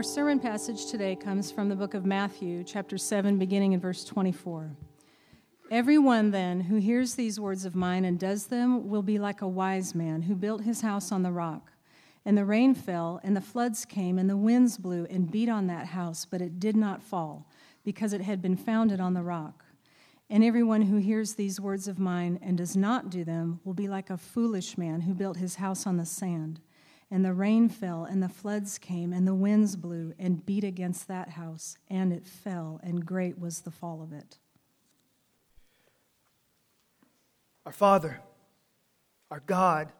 Our sermon passage today comes from the book of Matthew, chapter 7, beginning in verse 24. Everyone, then, who hears these words of mine and does them will be like a wise man who built his house on the rock. And the rain fell, and the floods came, and the winds blew and beat on that house, but it did not fall, because it had been founded on the rock. And everyone who hears these words of mine and does not do them will be like a foolish man who built his house on the sand. And the rain fell, and the floods came, and the winds blew and beat against that house, and it fell, and great was the fall of it. Our Father, our God,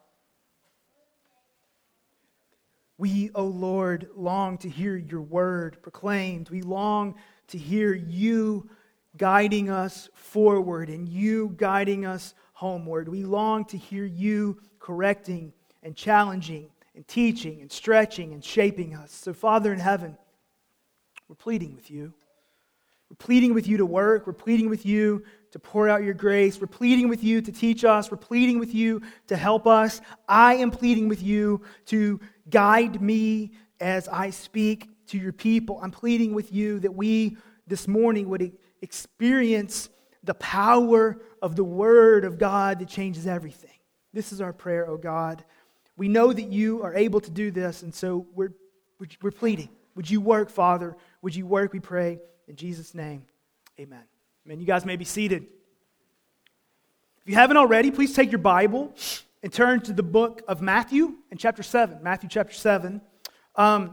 we, O Lord, long to hear your word proclaimed. We long to hear you guiding us forward and you guiding us homeward. We long to hear you correcting and challenging and teaching and stretching and shaping us. So, Father in heaven, we're pleading with you. We're pleading with you to work. We're pleading with you to pour out your grace. We're pleading with you to teach us. We're pleading with you to help us. I am pleading with you to guide me as I speak to your people. I'm pleading with you that we this morning would experience the power of the Word of God that changes everything. This is our prayer, O God. We know that you are able to do this, and so we're pleading. Would you work, Father? Would you work, we pray, in Jesus' name, amen. Amen. You guys may be seated. If you haven't already, please take your Bible and turn to the book of Matthew in chapter 7. Matthew chapter 7. If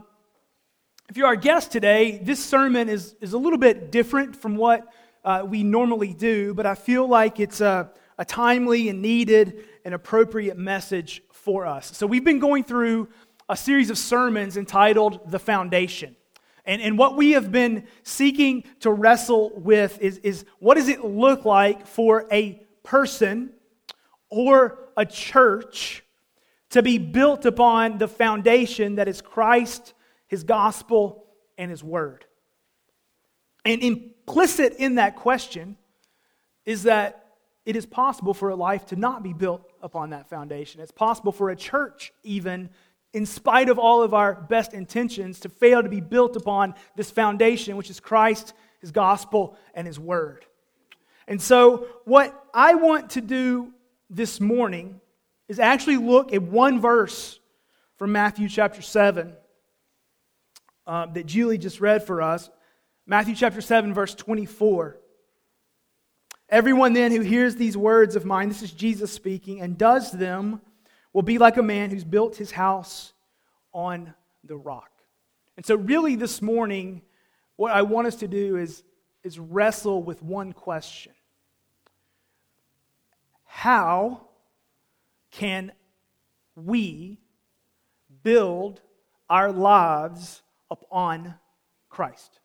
you're our guest today, this sermon is a little bit different from what we normally do, but I feel like it's a timely and needed and appropriate message for us. So we've been going through a series of sermons entitled The Foundation. And what we have been seeking to wrestle with is what does it look like for a person or a church to be built upon the foundation that is Christ, His gospel, and His word. And implicit in that question is that it is possible for a life to not be built upon that foundation. It's possible for a church, even, in spite of all of our best intentions, to fail to be built upon this foundation, which is Christ, His gospel, and His word. And so what I want to do this morning is actually look at one verse from Matthew chapter 7, that Julie just read for us, Matthew chapter 7, verse 24. Everyone then who hears these words of mine, this is Jesus speaking, and does them will be like a man who's built his house on the rock. And so really this morning, what I want us to do is wrestle with one question. How can we build our lives upon Christ?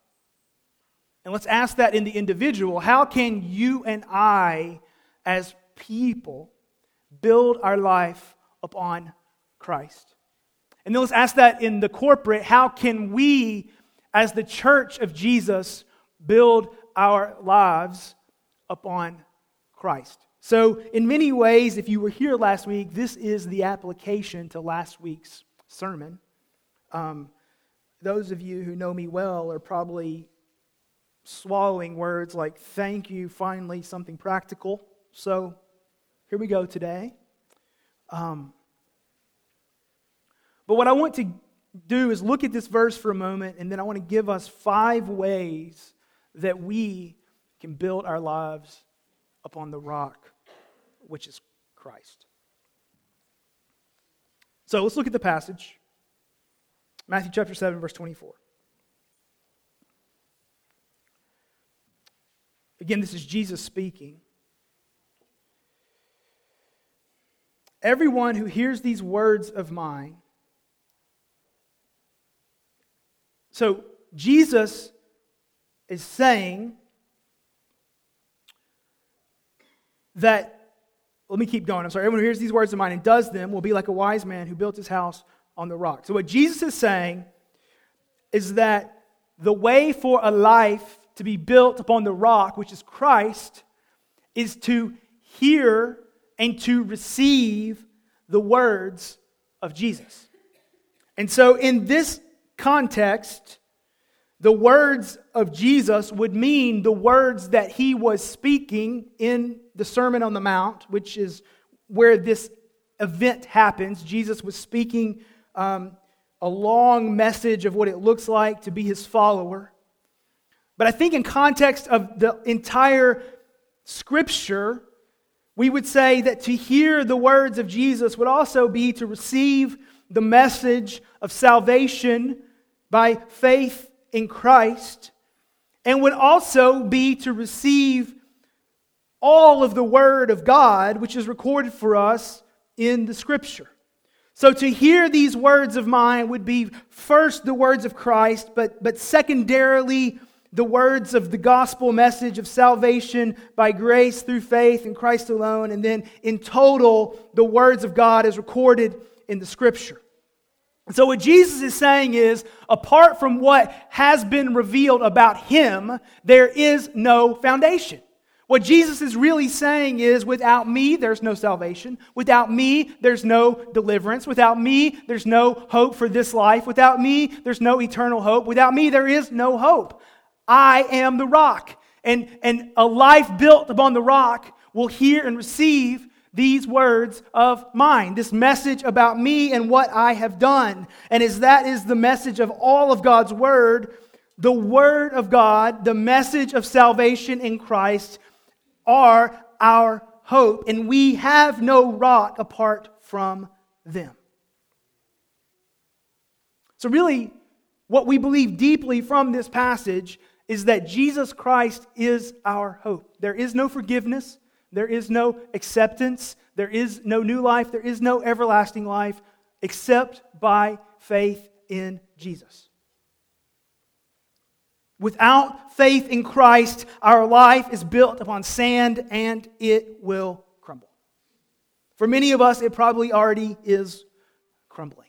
And let's ask that in the individual. How can you and I, as people, build our life upon Christ? And then let's ask that in the corporate. How can we, as the church of Jesus, build our lives upon Christ? So, in many ways, if you were here last week, this is the application to last week's sermon. Those of you who know me well are probably swallowing words like, thank you, finally, something practical. So, here we go today. But what I want to do is look at this verse for a moment, and then I want to give us 5 ways that we can build our lives upon the rock, which is Christ. So, let's look at the passage. Matthew chapter 7, verse 24. Again, this is Jesus speaking. Everyone who hears these words of mine. So, Jesus is saying that, let me keep going, I'm sorry. Everyone who hears these words of mine and does them will be like a wise man who built his house on the rock. So what Jesus is saying is that the way for a life to be built upon the rock, which is Christ, is to hear and to receive the words of Jesus. And so in this context, the words of Jesus would mean the words that he was speaking in the Sermon on the Mount, which is where this event happens. Jesus was speaking a long message of what it looks like to be his follower. But I think in context of the entire Scripture, we would say that to hear the words of Jesus would also be to receive the message of salvation by faith in Christ, and would also be to receive all of the Word of God, which is recorded for us in the Scripture. So to hear these words of mine would be first the words of Christ, but secondarily the words of the gospel message of salvation by grace through faith in Christ alone, and then in total, the words of God as recorded in the Scripture. So what Jesus is saying is, apart from what has been revealed about Him, there is no foundation. What Jesus is really saying is, without me, there's no salvation. Without me, there's no deliverance. Without me, there's no hope for this life. Without me, there's no eternal hope. Without me, there is no hope. I am the rock. And a life built upon the rock will hear and receive these words of mine, this message about me and what I have done. And as that is the message of all of God's Word, the Word of God, the message of salvation in Christ, are our hope. And we have no rock apart from them. So really, what we believe deeply from this passage is that Jesus Christ is our hope. There is no forgiveness. There is no acceptance. There is no new life. There is no everlasting life except by faith in Jesus. Without faith in Christ, our life is built upon sand and it will crumble. For many of us, it probably already is crumbling.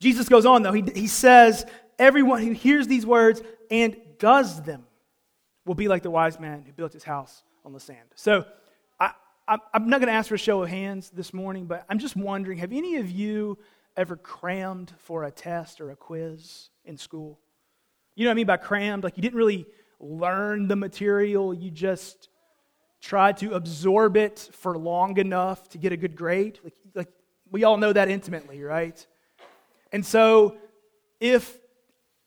Jesus goes on, though. He says, everyone who hears these words and does them will be like the wise man who built his house on the sand. So I'm not going to ask for a show of hands this morning, but I'm just wondering, have any of you ever crammed for a test or a quiz in school? You know what I mean by crammed? Like you didn't really learn the material, you just tried to absorb it for long enough to get a good grade. Like we all know that intimately, right? And so if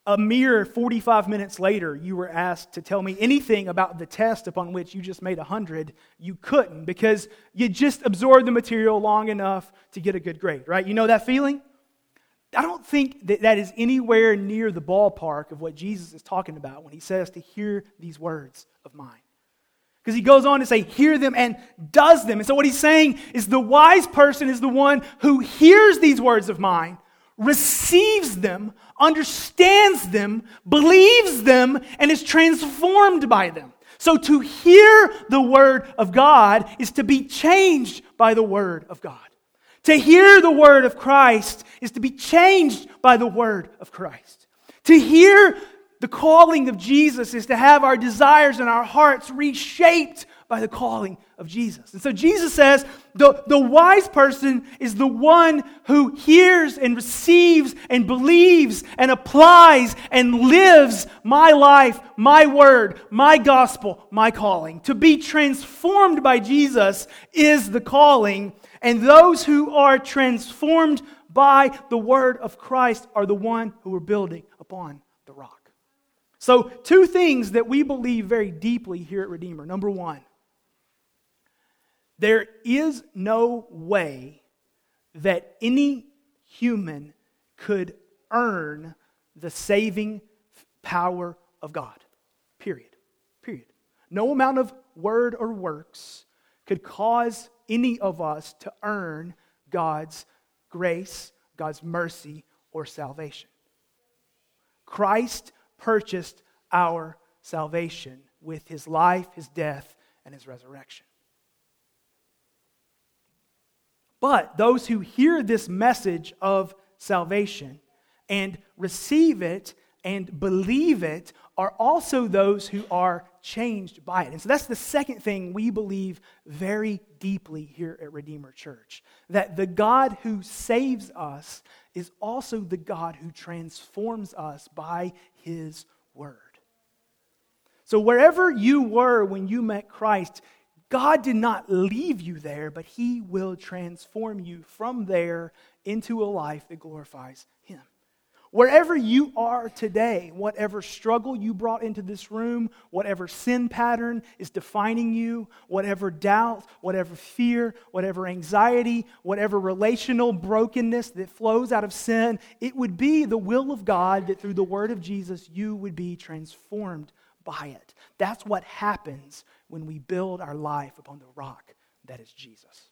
a mere 45 minutes later you were asked to tell me anything about the test upon which you just made 100, you couldn't because you just absorbed the material long enough to get a good grade, right? You know that feeling? I don't think that is anywhere near the ballpark of what Jesus is talking about when he says to hear these words of mine. Because he goes on to say, hear them and does them. And so what he's saying is the wise person is the one who hears these words of mine, receives them, understands them, believes them, and is transformed by them. So to hear the Word of God is to be changed by the Word of God. To hear the Word of Christ is to be changed by the Word of Christ. To hear the calling of Jesus is to have our desires and our hearts reshaped by the calling of Jesus. And so Jesus says the wise person is the one who hears and receives and believes and applies and lives my life, my word, my gospel, my calling. To be transformed by Jesus is the calling, and those who are transformed by the word of Christ are the one who are building upon the rock. So two things that we believe very deeply here at Redeemer. Number one, there is no way that any human could earn the saving power of God. Period. No amount of word or works could cause any of us to earn God's grace, God's mercy, or salvation. Christ purchased our salvation with His life, His death, and His resurrection. But those who hear this message of salvation and receive it and believe it are also those who are changed by it. And so that's the second thing we believe very deeply here at Redeemer Church, that the God who saves us is also the God who transforms us by his word. So wherever you were when you met Christ, God did not leave you there, but he will transform you from there into a life that glorifies him. Wherever you are today, whatever struggle you brought into this room, whatever sin pattern is defining you, whatever doubt, whatever fear, whatever anxiety, whatever relational brokenness that flows out of sin, it would be the will of God that through the word of Jesus, you would be transformed by it. That's what happens when we build our life upon the rock that is Jesus.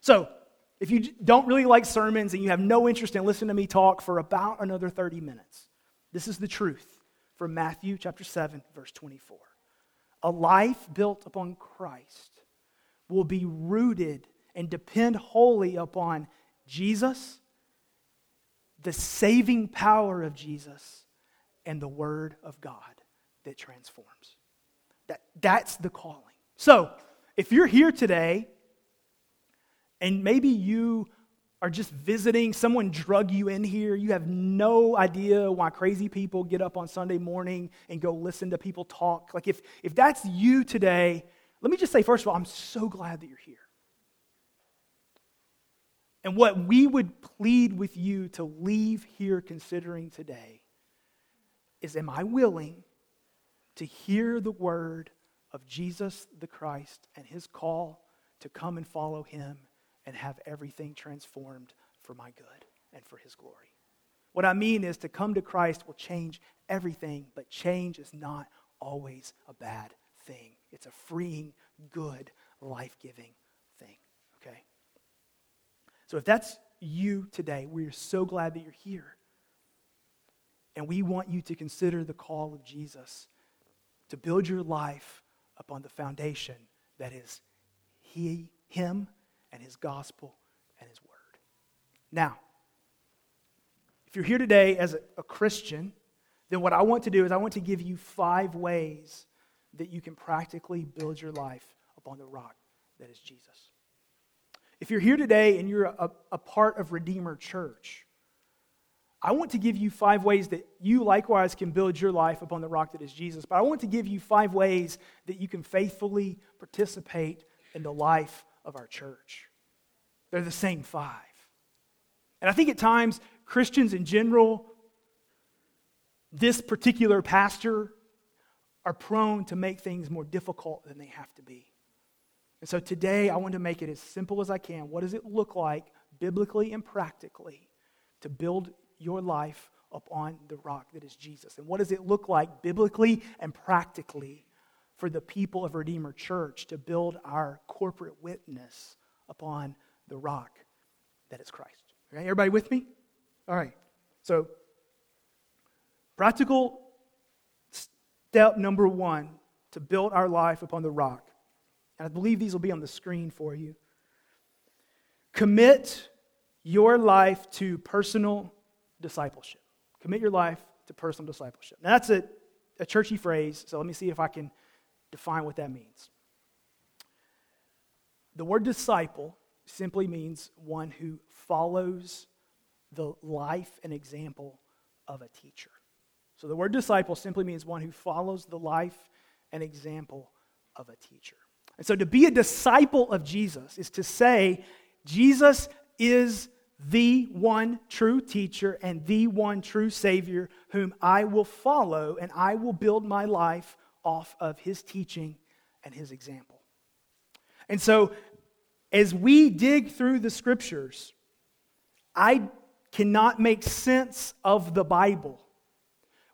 So, if you don't really like sermons and you have no interest in listening to me talk for about another 30 minutes, this is the truth from Matthew chapter 7, verse 24. A life built upon Christ will be rooted and depend wholly upon Jesus, the saving power of Jesus, and the Word of God that transforms. That's the calling. So, if you're here today, and maybe you are just visiting, someone drug you in here, you have no idea why crazy people get up on Sunday morning and go listen to people talk. Like if that's you today, let me just say, first of all, I'm so glad that you're here. And what we would plead with you to leave here considering today is, am I willing to hear the word of Jesus the Christ and his call to come and follow him and have everything transformed for my good and for his glory? What I mean is, to come to Christ will change everything, but change is not always a bad thing. It's a freeing, good, life-giving thing, okay? So if that's you today, we're so glad that you're here. And we want you to consider the call of Jesus to build your life upon the foundation that is him, and his gospel, and his word. Now, if you're here today as a Christian, then what I want to do is I want to give you 5 ways that you can practically build your life upon the rock that is Jesus. If you're here today and you're a part of Redeemer Church, I want to give you 5 ways that you likewise can build your life upon the rock that is Jesus, but I want to give you 5 ways that you can faithfully participate in the life of our church. They're the same 5. And I think at times, Christians in general, this particular pastor, are prone to make things more difficult than they have to be. And so today, I want to make it as simple as I can. What does it look like, biblically and practically, to build your life upon the rock that is Jesus? And what does it look like, biblically and practically, for the people of Redeemer Church to build our corporate witness upon the rock that is Christ? Okay, everybody with me? All right. So, practical step number 1 to build our life upon the rock. And I believe these will be on the screen for you. Commit your life to personal discipleship. Commit your life to personal discipleship. Now, that's a churchy phrase, so let me see if I can define what that means. The word disciple simply means one who follows the life and example of a teacher. So the word disciple simply means one who follows the life and example of a teacher. And so to be a disciple of Jesus is to say, Jesus is the one true teacher and the one true Savior whom I will follow, and I will build my life off of his teaching and his example. And so, as we dig through the scriptures, I cannot make sense of the Bible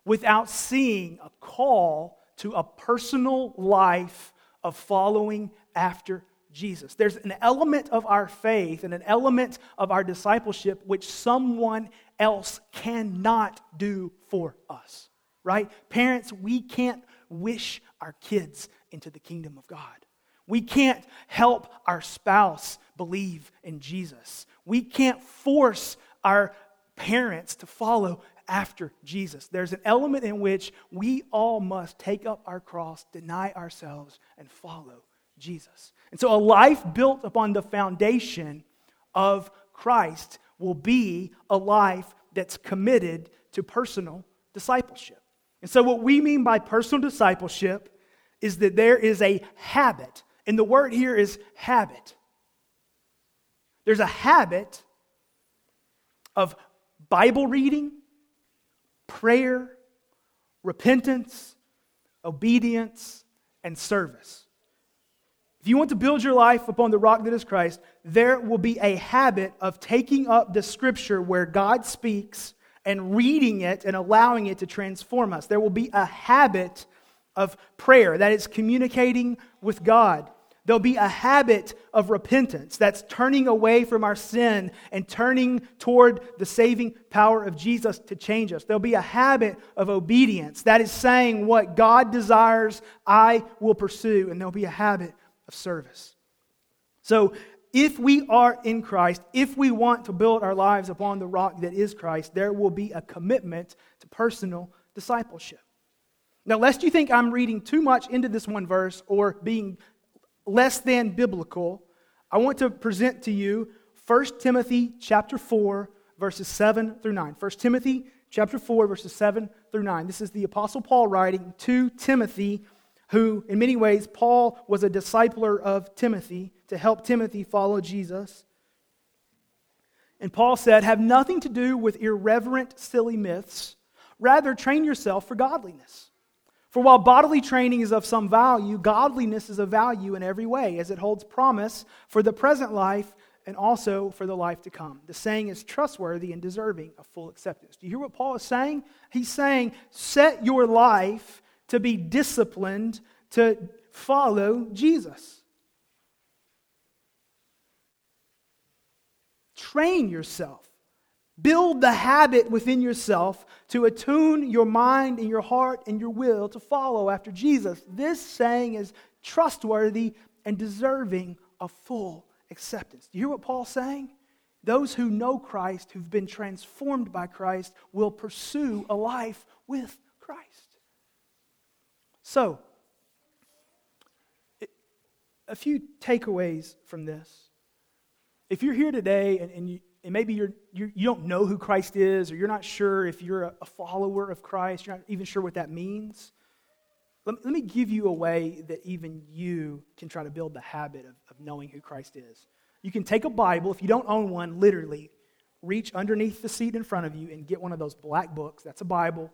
without seeing a call to a personal life of following after Jesus. There's an element of our faith and an element of our discipleship which someone else cannot do for us, right? Parents, we can't wish our kids into the kingdom of God. We can't help our spouse believe in Jesus. We can't force our parents to follow after Jesus. There's an element in which we all must take up our cross, deny ourselves, and follow Jesus. And so a life built upon the foundation of Christ will be a life that's committed to personal discipleship. And so what we mean by personal discipleship is that there is a habit, and the word here is habit. There's a habit of Bible reading, prayer, repentance, obedience, and service. If you want to build your life upon the rock that is Christ, there will be a habit of taking up the Scripture where God speaks and reading it and allowing it to transform us. There will be a habit of prayer, that is communicating with God. There'll be a habit of repentance, that's turning away from our sin and turning toward the saving power of Jesus to change us. There'll be a habit of obedience, that is saying what God desires, I will pursue. And there'll be a habit of service. So if we are in Christ, if we want to build our lives upon the rock that is Christ, there will be a commitment to personal discipleship. Now, lest you think I'm reading too much into this one verse or being less than biblical, I want to present to you 1 Timothy chapter 4, verses 7 through 9. 1 Timothy chapter 4, verses 7 through 9. This is the Apostle Paul writing to Timothy, who in many ways Paul was a discipler of Timothy to help Timothy follow Jesus. And Paul said, "Have nothing to do with irreverent, silly myths. Rather, train yourself for godliness. For while bodily training is of some value, godliness is of value in every way, as it holds promise for the present life and also for the life to come. The saying is trustworthy and deserving of full acceptance." Do you hear what Paul is saying? He's saying, set your life to be disciplined to follow Jesus. Train yourself. Build the habit within yourself to attune your mind and your heart and your will to follow after Jesus. This saying is trustworthy and deserving of full acceptance. Do you hear what Paul's saying? Those who know Christ, who've been transformed by Christ, will pursue a life with Christ. So, a few takeaways from this. If you're here today and maybe you don't know who Christ is, or you're not sure if you're a follower of Christ, you're not even sure what that means, let me give you a way that even you can try to build the habit of knowing who Christ is. You can take a Bible. If you don't own one, literally reach underneath the seat in front of you and get one of those black books. That's a Bible.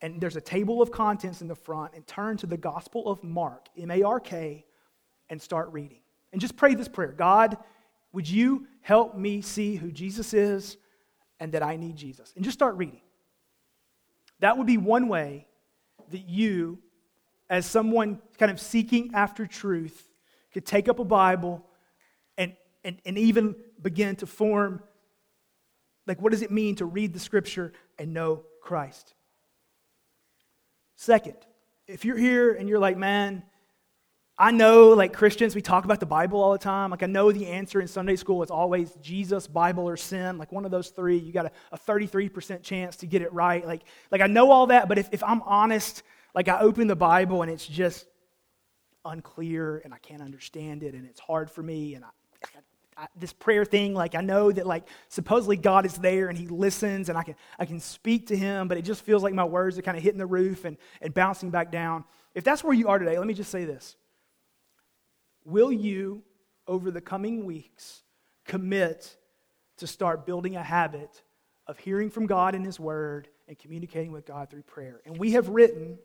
And there's a table of contents in the front, and turn to the Gospel of Mark, M-A-R-K, and start reading. And just pray this prayer: God, would you help me see who Jesus is and that I need Jesus? And just start reading. That would be one way that you, as someone kind of seeking after truth, could take up a Bible and even begin to form, like, what does it mean to read the Scripture and know Christ? Second, if you're here and you're like, man, I know, like, Christians, we talk about the Bible all the time. Like, I know the answer in Sunday school is always Jesus, Bible, or sin. Like, one of those three, you got a 33% chance to get it right. Like I know all that, but if I'm honest, like, I open the Bible and it's just unclear and I can't understand it and it's hard for me. And I this prayer thing, like, I know that, like, supposedly God is there and He listens and I can speak to Him, but it just feels like my words are kind of hitting the roof and bouncing back down. If that's where you are today, let me just say this. Will you, over the coming weeks, commit to start building a habit of hearing from God in His Word and communicating with God through prayer? And we have written,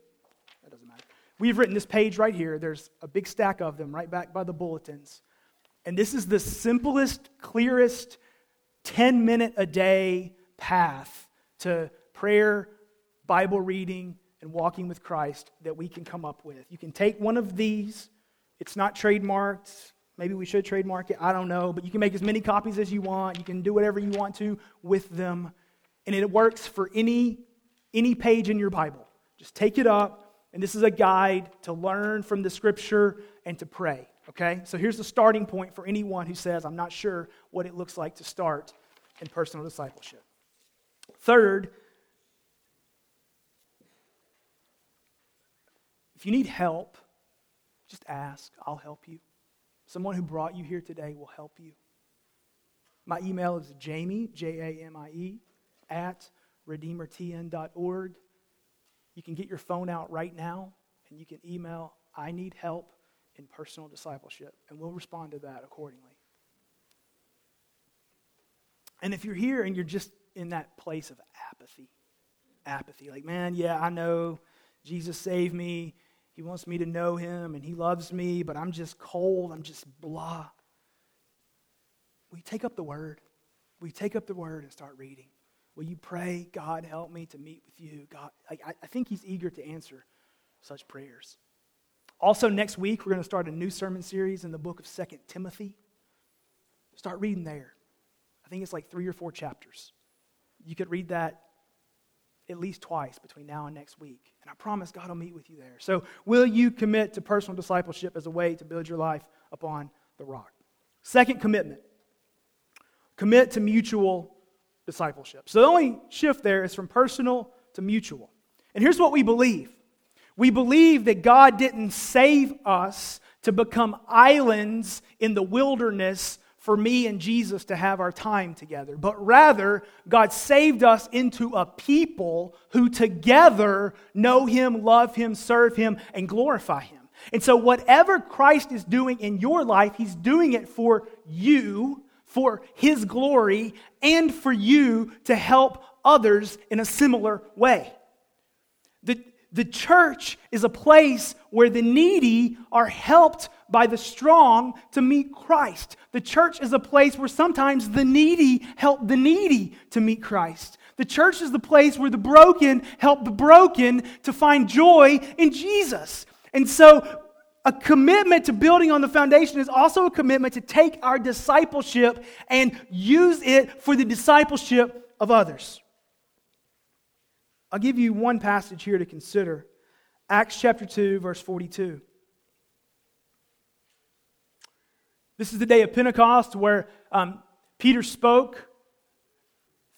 that doesn't matter, we've written this page right here. There's a big stack of them right back by the bulletins. And this is the simplest, clearest 10-minute-a-day path to prayer, Bible reading, and walking with Christ that we can come up with. You can take one of these. It's not trademarked. Maybe we should trademark it. I don't know. But you can make as many copies as you want. You can do whatever you want to with them. And it works for any page in your Bible. Just take it up. And this is a guide to learn from the Scripture and to pray. Okay? So here's the starting point for anyone who says, I'm not sure what it looks like to start in personal discipleship. Third, if you need help, just ask. I'll help you. Someone who brought you here today will help you. My email is Jamie, Jamie, at redeemertn.org. You can get your phone out right now, and you can email, I need help in personal discipleship, and we'll respond to that accordingly. And if you're here and you're just in that place of apathy, like, man, yeah, I know Jesus saved me. He wants me to know him, and he loves me, but I'm just cold. I'm just blah. Will you take up the word? Will you take up the word and start reading? Will you pray, God, help me to meet with you? God, I think he's eager to answer such prayers. Also, next week, we're going to start a new sermon series in the book of 2 Timothy. Start reading there. I think it's like 3 or 4 chapters. You could read that at least twice between now and next week. And I promise God will meet with you there. So will you commit to personal discipleship as a way to build your life upon the rock? Second commitment. Commit to mutual discipleship. So the only shift there is from personal to mutual. And here's what we believe. We believe that God didn't save us to become islands in the wilderness for me and Jesus to have our time together. But rather, God saved us into a people who together know him, love him, serve him, and glorify him. And so whatever Christ is doing in your life, he's doing it for you, for his glory, and for you to help others in a similar way. The church is a place where the needy are helped by the strong to meet Christ. The church is a place where sometimes the needy help the needy to meet Christ. The church is the place where the broken help the broken to find joy in Jesus. And so a commitment to building on the foundation is also a commitment to take our discipleship and use it for the discipleship of others. I'll give you one passage here to consider. Acts chapter 2, verse 42. This is the day of Pentecost where Peter spoke.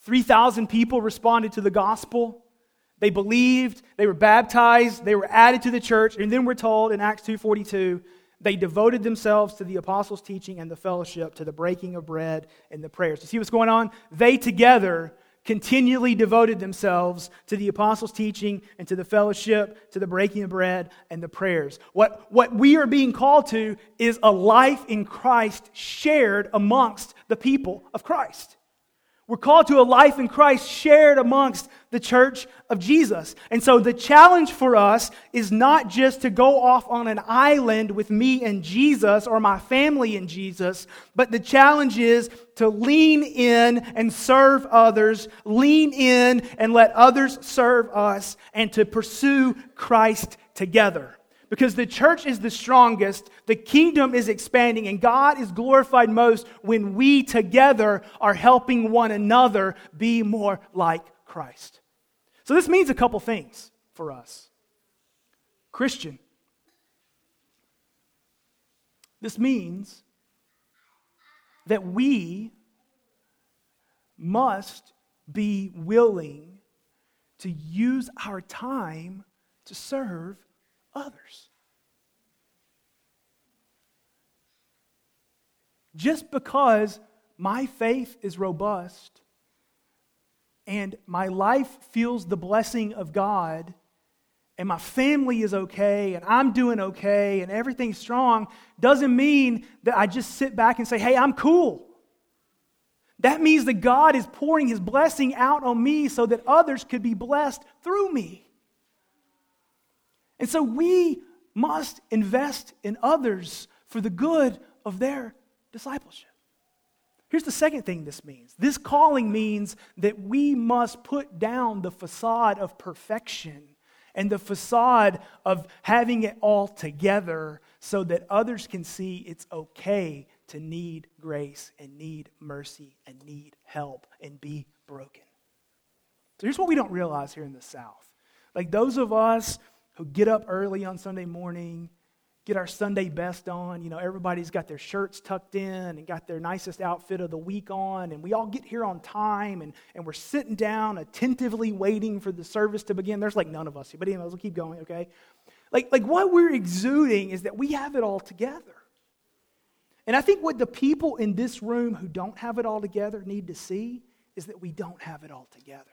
3,000 people responded to the gospel. They believed, they were baptized, they were added to the church. And then we're told in Acts 2:42, they devoted themselves to the apostles' teaching and the fellowship, to the breaking of bread and the prayers. You see what's going on? They together continually devoted themselves to the apostles' teaching and to the fellowship, to the breaking of bread and the prayers. What we are being called to is a life in Christ shared amongst the people of Christ. We're called to a life in Christ shared amongst the church of Jesus. And so the challenge for us is not just to go off on an island with me and Jesus or my family and Jesus, but the challenge is to lean in and serve others, lean in and let others serve us, and to pursue Christ together. Because the church is the strongest, the kingdom is expanding, and God is glorified most when we together are helping one another be more like Christ. So this means a couple things for us. Christian, this means that we must be willing to use our time to serve others. Just because my faith is robust and my life feels the blessing of God and my family is okay and I'm doing okay and everything's strong doesn't mean that I just sit back and say, hey, I'm cool. That means that God is pouring his blessing out on me so that others could be blessed through me. And so we must invest in others for the good of their discipleship. Here's the second thing this means. This calling means that we must put down the facade of perfection and the facade of having it all together so that others can see it's okay to need grace and need mercy and need help and be broken. So here's what we don't realize here in the South. Like those of us who get up early on Sunday morning get our Sunday best on. You know, everybody's got their shirts tucked in and got their nicest outfit of the week on, and we all get here on time, and we're sitting down attentively waiting for the service to begin. There's like none of us, but anyways, we'll keep going, okay? Like what we're exuding is that we have it all together. And I think what the people in this room who don't have it all together need to see is that we don't have it all together.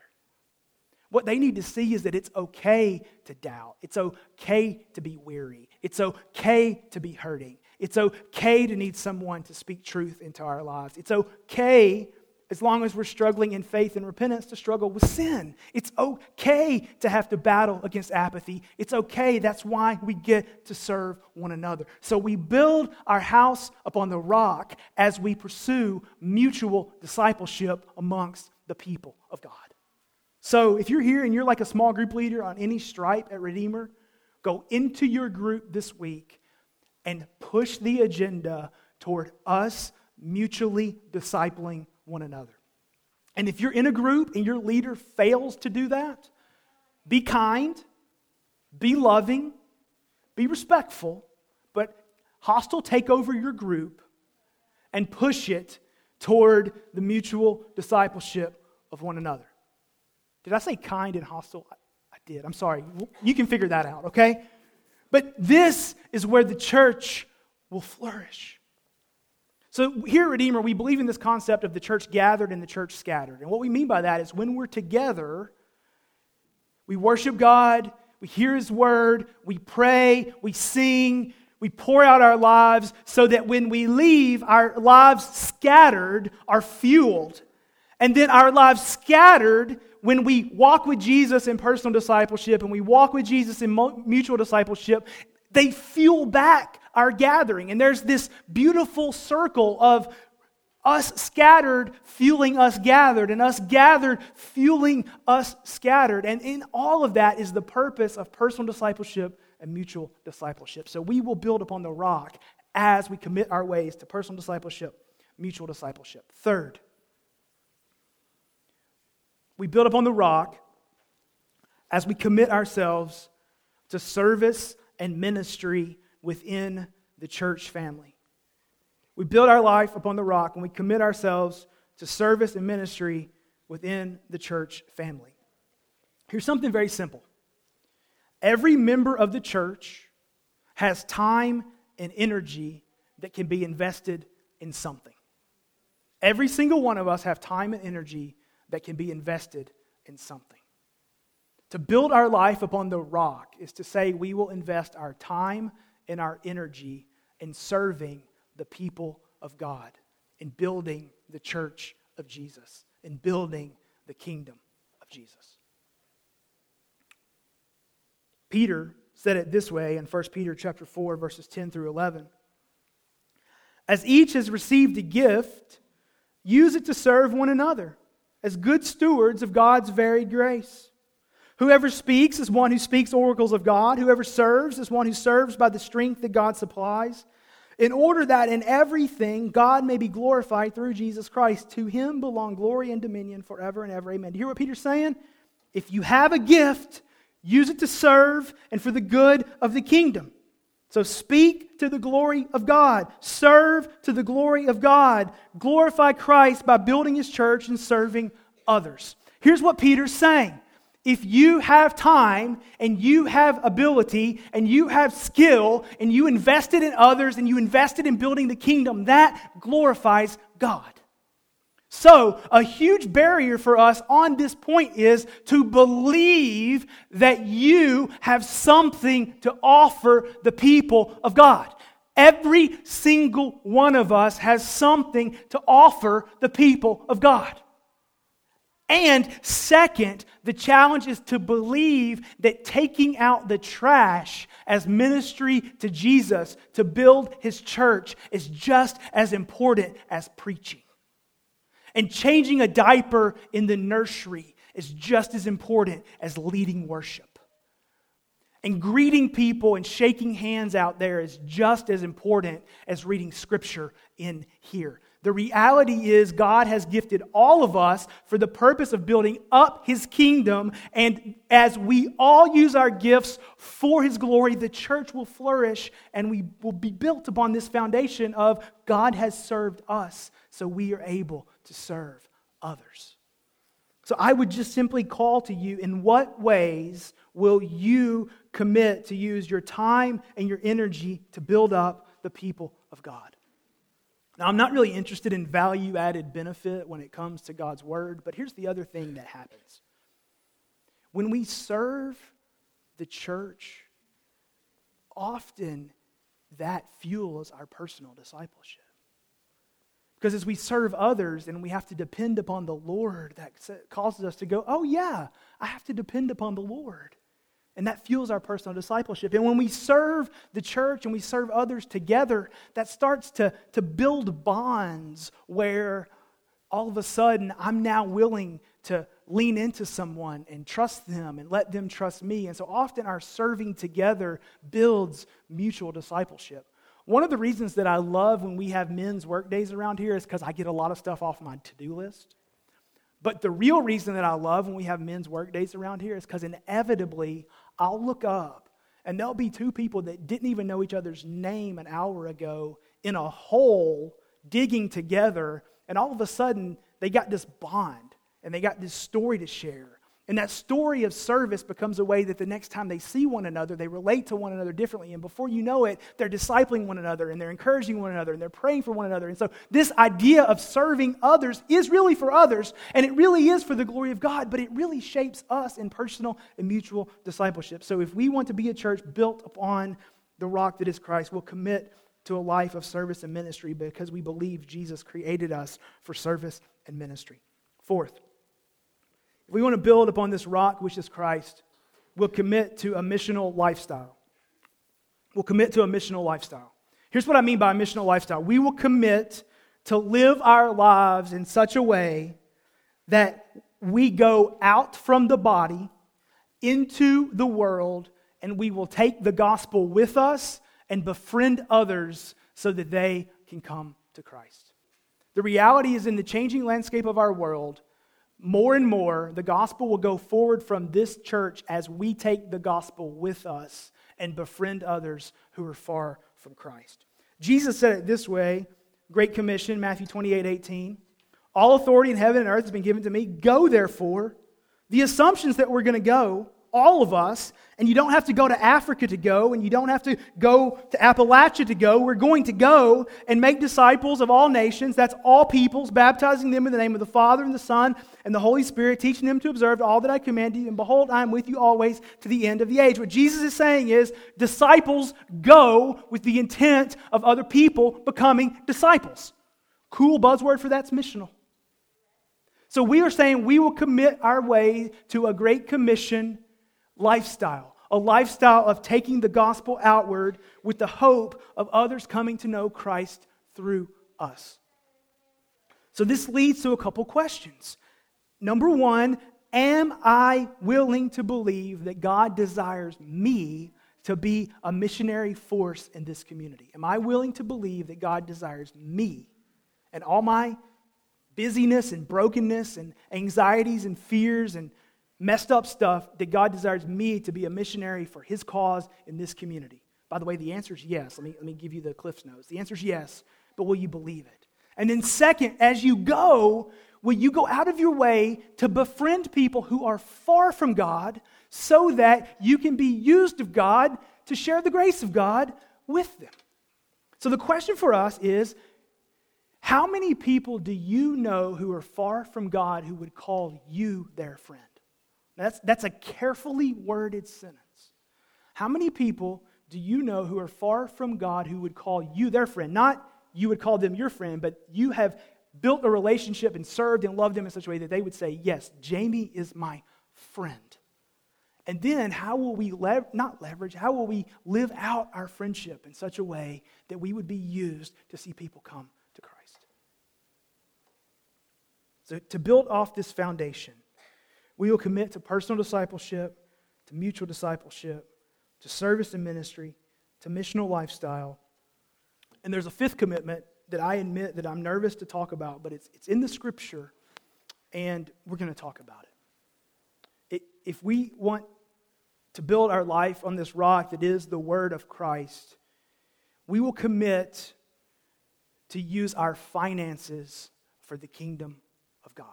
What they need to see is that it's okay to doubt. It's okay to be weary. It's okay to be hurting. It's okay to need someone to speak truth into our lives. It's okay, as long as we're struggling in faith and repentance, to struggle with sin. It's okay to have to battle against apathy. It's okay. That's why we get to serve one another. So we build our house upon the rock as we pursue mutual discipleship amongst the people of God. So if you're here and you're like a small group leader on any stripe at Redeemer, go into your group this week and push the agenda toward us mutually discipling one another. And if you're in a group and your leader fails to do that, be kind, be loving, be respectful, but hostile take over your group and push it toward the mutual discipleship of one another. Did I say kind and hostile? I did. I'm sorry. You can figure that out, okay? But this is where the church will flourish. So here at Redeemer, we believe in this concept of the church gathered and the church scattered. And what we mean by that is when we're together, we worship God, we hear His word, we pray, we sing, we pour out our lives so that when we leave, our lives scattered are fueled. And then our lives scattered, when we walk with Jesus in personal discipleship and we walk with Jesus in mutual discipleship, they fuel back our gathering. And there's this beautiful circle of us scattered fueling us gathered, and us gathered fueling us scattered. And in all of that is the purpose of personal discipleship and mutual discipleship. So we will build upon the rock as we commit our ways to personal discipleship, mutual discipleship. Third, we build upon the rock as we commit ourselves to service and ministry within the church family. We build our life upon the rock and we commit ourselves to service and ministry within the church family. Here's something very simple. Every member of the church has time and energy that can be invested in something. Every single one of us have time and energy that can be invested in something. To build our life upon the rock is to say we will invest our time and our energy in serving the people of God, in building the church of Jesus, in building the kingdom of Jesus. Peter said it this way in 1 Peter chapter 4, verses 10 through 11. As each has received a gift, use it to serve one another as good stewards of God's varied grace. Whoever speaks is one who speaks oracles of God. Whoever serves is one who serves by the strength that God supplies, in order that in everything God may be glorified through Jesus Christ. To Him belong glory and dominion forever and ever. Amen. Do you hear what Peter's saying? If you have a gift, use it to serve and for the good of the kingdom. So speak to the glory of God. Serve to the glory of God. Glorify Christ by building His church and serving others. Here's what Peter's saying. If you have time and you have ability and you have skill and you invested in others and you invested in building the kingdom, that glorifies God. So a huge barrier for us on this point is to believe that you have something to offer the people of God. Every single one of us has something to offer the people of God. And second, the challenge is to believe that taking out the trash as ministry to Jesus to build His church is just as important as preaching. And changing a diaper in the nursery is just as important as leading worship. And greeting people and shaking hands out there is just as important as reading Scripture in here. The reality is God has gifted all of us for the purpose of building up His kingdom. And as we all use our gifts for His glory, the church will flourish and we will be built upon this foundation of God has served us, so we are able to serve others. So I would just simply call to you, in what ways will you commit to use your time and your energy to build up the people of God? Now, I'm not really interested in value-added benefit when it comes to God's Word, but here's the other thing that happens. When we serve the church, often that fuels our personal discipleship. Because as we serve others and we have to depend upon the Lord, that causes us to go, oh yeah, I have to depend upon the Lord. And that fuels our personal discipleship. And when we serve the church and we serve others together, that starts to build bonds where all of a sudden I'm now willing to lean into someone and trust them and let them trust me. And so often our serving together builds mutual discipleship. One of the reasons that I love when we have men's work days around here is because I get a lot of stuff off my to-do list. But the real reason that I love when we have men's work days around here is because inevitably I'll look up and there'll be two people that didn't even know each other's name an hour ago in a hole digging together, and all of a sudden they got this bond and they got this story to share. And that story of service becomes a way that the next time they see one another, they relate to one another differently. And before you know it, they're discipling one another and they're encouraging one another and they're praying for one another. And so this idea of serving others is really for others, and it really is for the glory of God, but it really shapes us in personal and mutual discipleship. So if we want to be a church built upon the rock that is Christ, we'll commit to a life of service and ministry because we believe Jesus created us for service and ministry. Fourth, if we want to build upon this rock, which is Christ, we'll commit to a missional lifestyle. We'll commit to a missional lifestyle. Here's what I mean by a missional lifestyle. We will commit to live our lives in such a way that we go out from the body into the world, and we will take the gospel with us and befriend others so that they can come to Christ. The reality is, in the changing landscape of our world, more and more, the gospel will go forward from this church as we take the gospel with us and befriend others who are far from Christ. Jesus said it this way, Great Commission, Matthew 28:18. All authority in heaven and earth has been given to me. Go, therefore. The assumptions that we're going to go, all of us, and you don't have to go to Africa to go, and you don't have to go to Appalachia to go. We're going to go and make disciples of all nations. That's all peoples, baptizing them in the name of the Father and the Son and the Holy Spirit, teaching them to observe all that I command you. And behold, I am with you always to the end of the age. What Jesus is saying is, disciples go with the intent of other people becoming disciples. Cool buzzword for that's missional. So we are saying we will commit our way to a Great Commission lifestyle, a lifestyle of taking the gospel outward with the hope of others coming to know Christ through us. So this leads to a couple questions. Number one, am I willing to believe that God desires me to be a missionary force in this community? Am I willing to believe that God desires me and all my busyness and brokenness and anxieties and fears and messed up stuff, that God desires me to be a missionary for His cause in this community? By the way, the answer is yes. Let me give you the Cliff's Notes. The answer is yes, but will you believe it? And then second, as you go, will you go out of your way to befriend people who are far from God so that you can be used of God to share the grace of God with them? So the question for us is, how many people do you know who are far from God who would call you their friend? That's a carefully worded sentence. How many people do you know who are far from God who would call you their friend? Not you would call them your friend, but you have built a relationship and served and loved them in such a way that they would say, yes, Jamie is my friend. And then how will we live out our friendship in such a way that we would be used to see people come to Christ? So to build off this foundation, we will commit to personal discipleship, to mutual discipleship, to service and ministry, to missional lifestyle. And there's a fifth commitment that I admit that I'm nervous to talk about, but it's in the Scripture, and we're going to talk about it. If we want to build our life on this rock that is the Word of Christ, we will commit to use our finances for the kingdom of God.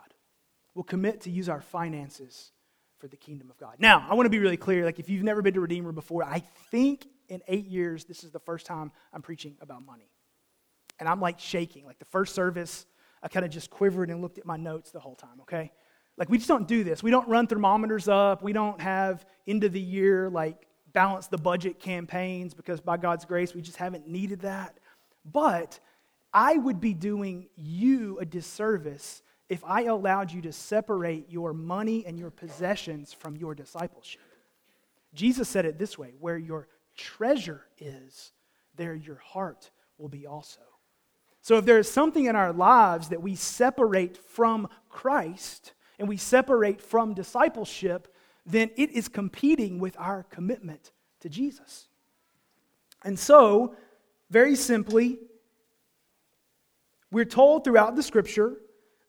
We'll commit to use our finances for the kingdom of God. Now, I want to be really clear. Like, if you've never been to Redeemer before, I think in 8 years, this is the first time I'm preaching about money. And I'm like shaking. Like the first service, I kind of just quivered and looked at my notes the whole time, okay? Like we just don't do this. We don't run thermometers up. We don't have end of the year, like balance the budget campaigns because by God's grace, we just haven't needed that. But I would be doing you a disservice if I allowed you to separate your money and your possessions from your discipleship. Jesus said it this way, where your treasure is, there your heart will be also. So if there is something in our lives that we separate from Christ and we separate from discipleship, then it is competing with our commitment to Jesus. And so, very simply, we're told throughout the Scripture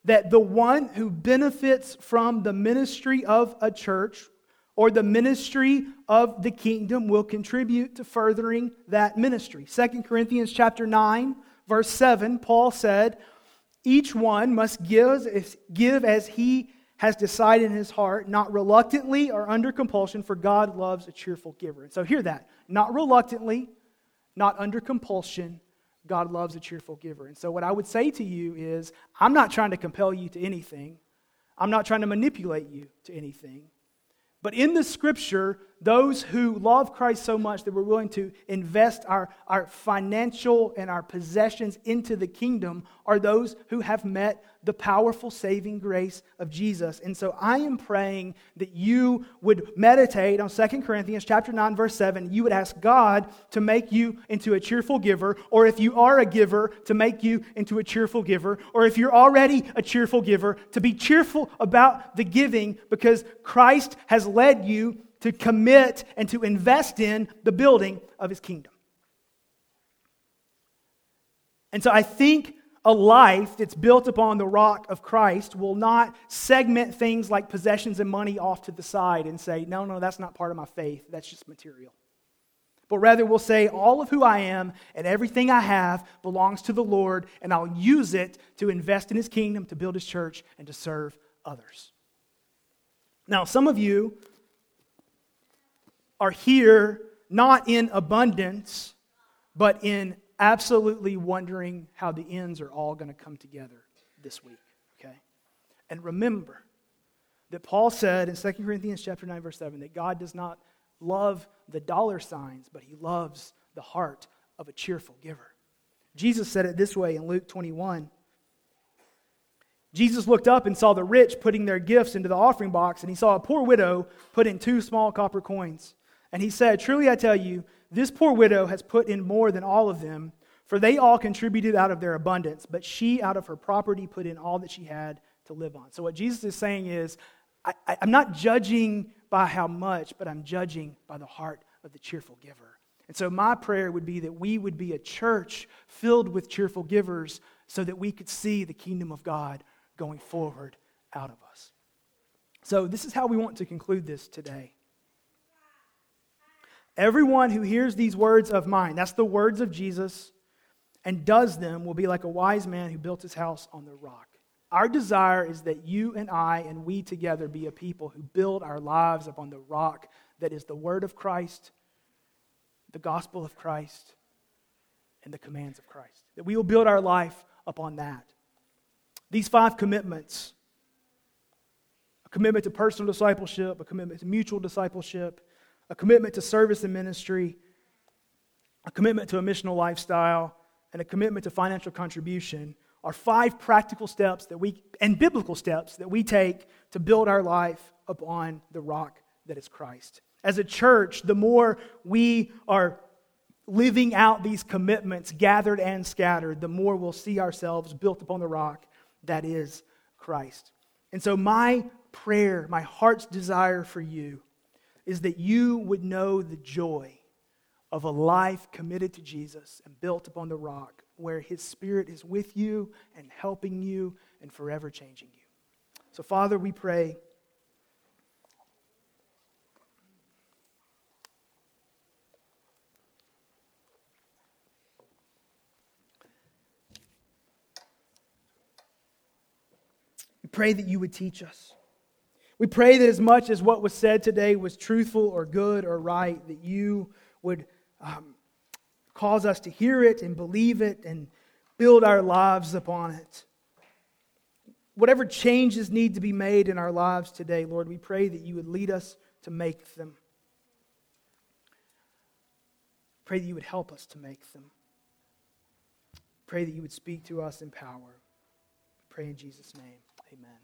that the one who benefits from the ministry of a church or the ministry of the kingdom will contribute to furthering that ministry. 2 Corinthians chapter 9, verse 7, Paul said, each one must give as he has decided in his heart, not reluctantly or under compulsion, for God loves a cheerful giver. So hear that. Not reluctantly, not under compulsion, God loves a cheerful giver. And so what I would say to you is, I'm not trying to compel you to anything. I'm not trying to manipulate you to anything. But in the Scripture, those who love Christ so much that we're willing to invest our financial and our possessions into the kingdom are those who have met the powerful saving grace of Jesus. And so I am praying that you would meditate on 2 Corinthians chapter 9, verse 7. You would ask God to make you into a cheerful giver, or if you are a giver, to make you into a cheerful giver, or if you're already a cheerful giver, to be cheerful about the giving because Christ has led you to commit and to invest in the building of His kingdom. And so I think a life that's built upon the rock of Christ will not segment things like possessions and money off to the side and say, no, that's not part of my faith. That's just material. But rather we'll say, all of who I am and everything I have belongs to the Lord, and I'll use it to invest in His kingdom, to build His church, and to serve others. Now, some of you are here not in abundance, but in absolutely wondering how the ends are all going to come together this week, okay? And remember that Paul said in 2 Corinthians chapter 9, verse 7, that God does not love the dollar signs, but He loves the heart of a cheerful giver. Jesus said it this way in Luke 21. Jesus looked up and saw the rich putting their gifts into the offering box, and He saw a poor widow put in 2 small copper coins. And He said, truly I tell you, this poor widow has put in more than all of them, for they all contributed out of their abundance, but she out of her property put in all that she had to live on. So what Jesus is saying is, I'm not judging by how much, but I'm judging by the heart of the cheerful giver. And so my prayer would be that we would be a church filled with cheerful givers so that we could see the kingdom of God going forward out of us. So this is how we want to conclude this today. Everyone who hears these words of mine, that's the words of Jesus, and does them will be like a wise man who built his house on the rock. Our desire is that you and I and we together be a people who build our lives upon the rock that is the word of Christ, the gospel of Christ, and the commands of Christ. That we will build our life upon that. These 5 commitments, a commitment to personal discipleship, a commitment to mutual discipleship, a commitment to service and ministry, a commitment to a missional lifestyle, and a commitment to financial contribution are 5 practical steps that we and biblical steps that we take to build our life upon the rock that is Christ. As a church, the more we are living out these commitments, gathered and scattered, the more we'll see ourselves built upon the rock that is Christ. And so my prayer, my heart's desire for you is that you would know the joy of a life committed to Jesus and built upon the rock where his Spirit is with you and helping you and forever changing you. So, Father, we pray that you would teach us. We pray that as much as what was said today was truthful or good or right, that you would cause us to hear it and believe it and build our lives upon it. Whatever changes need to be made in our lives today, Lord, we pray that you would lead us to make them. Pray that you would help us to make them. Pray that you would speak to us in power. Pray in Jesus' name. Amen.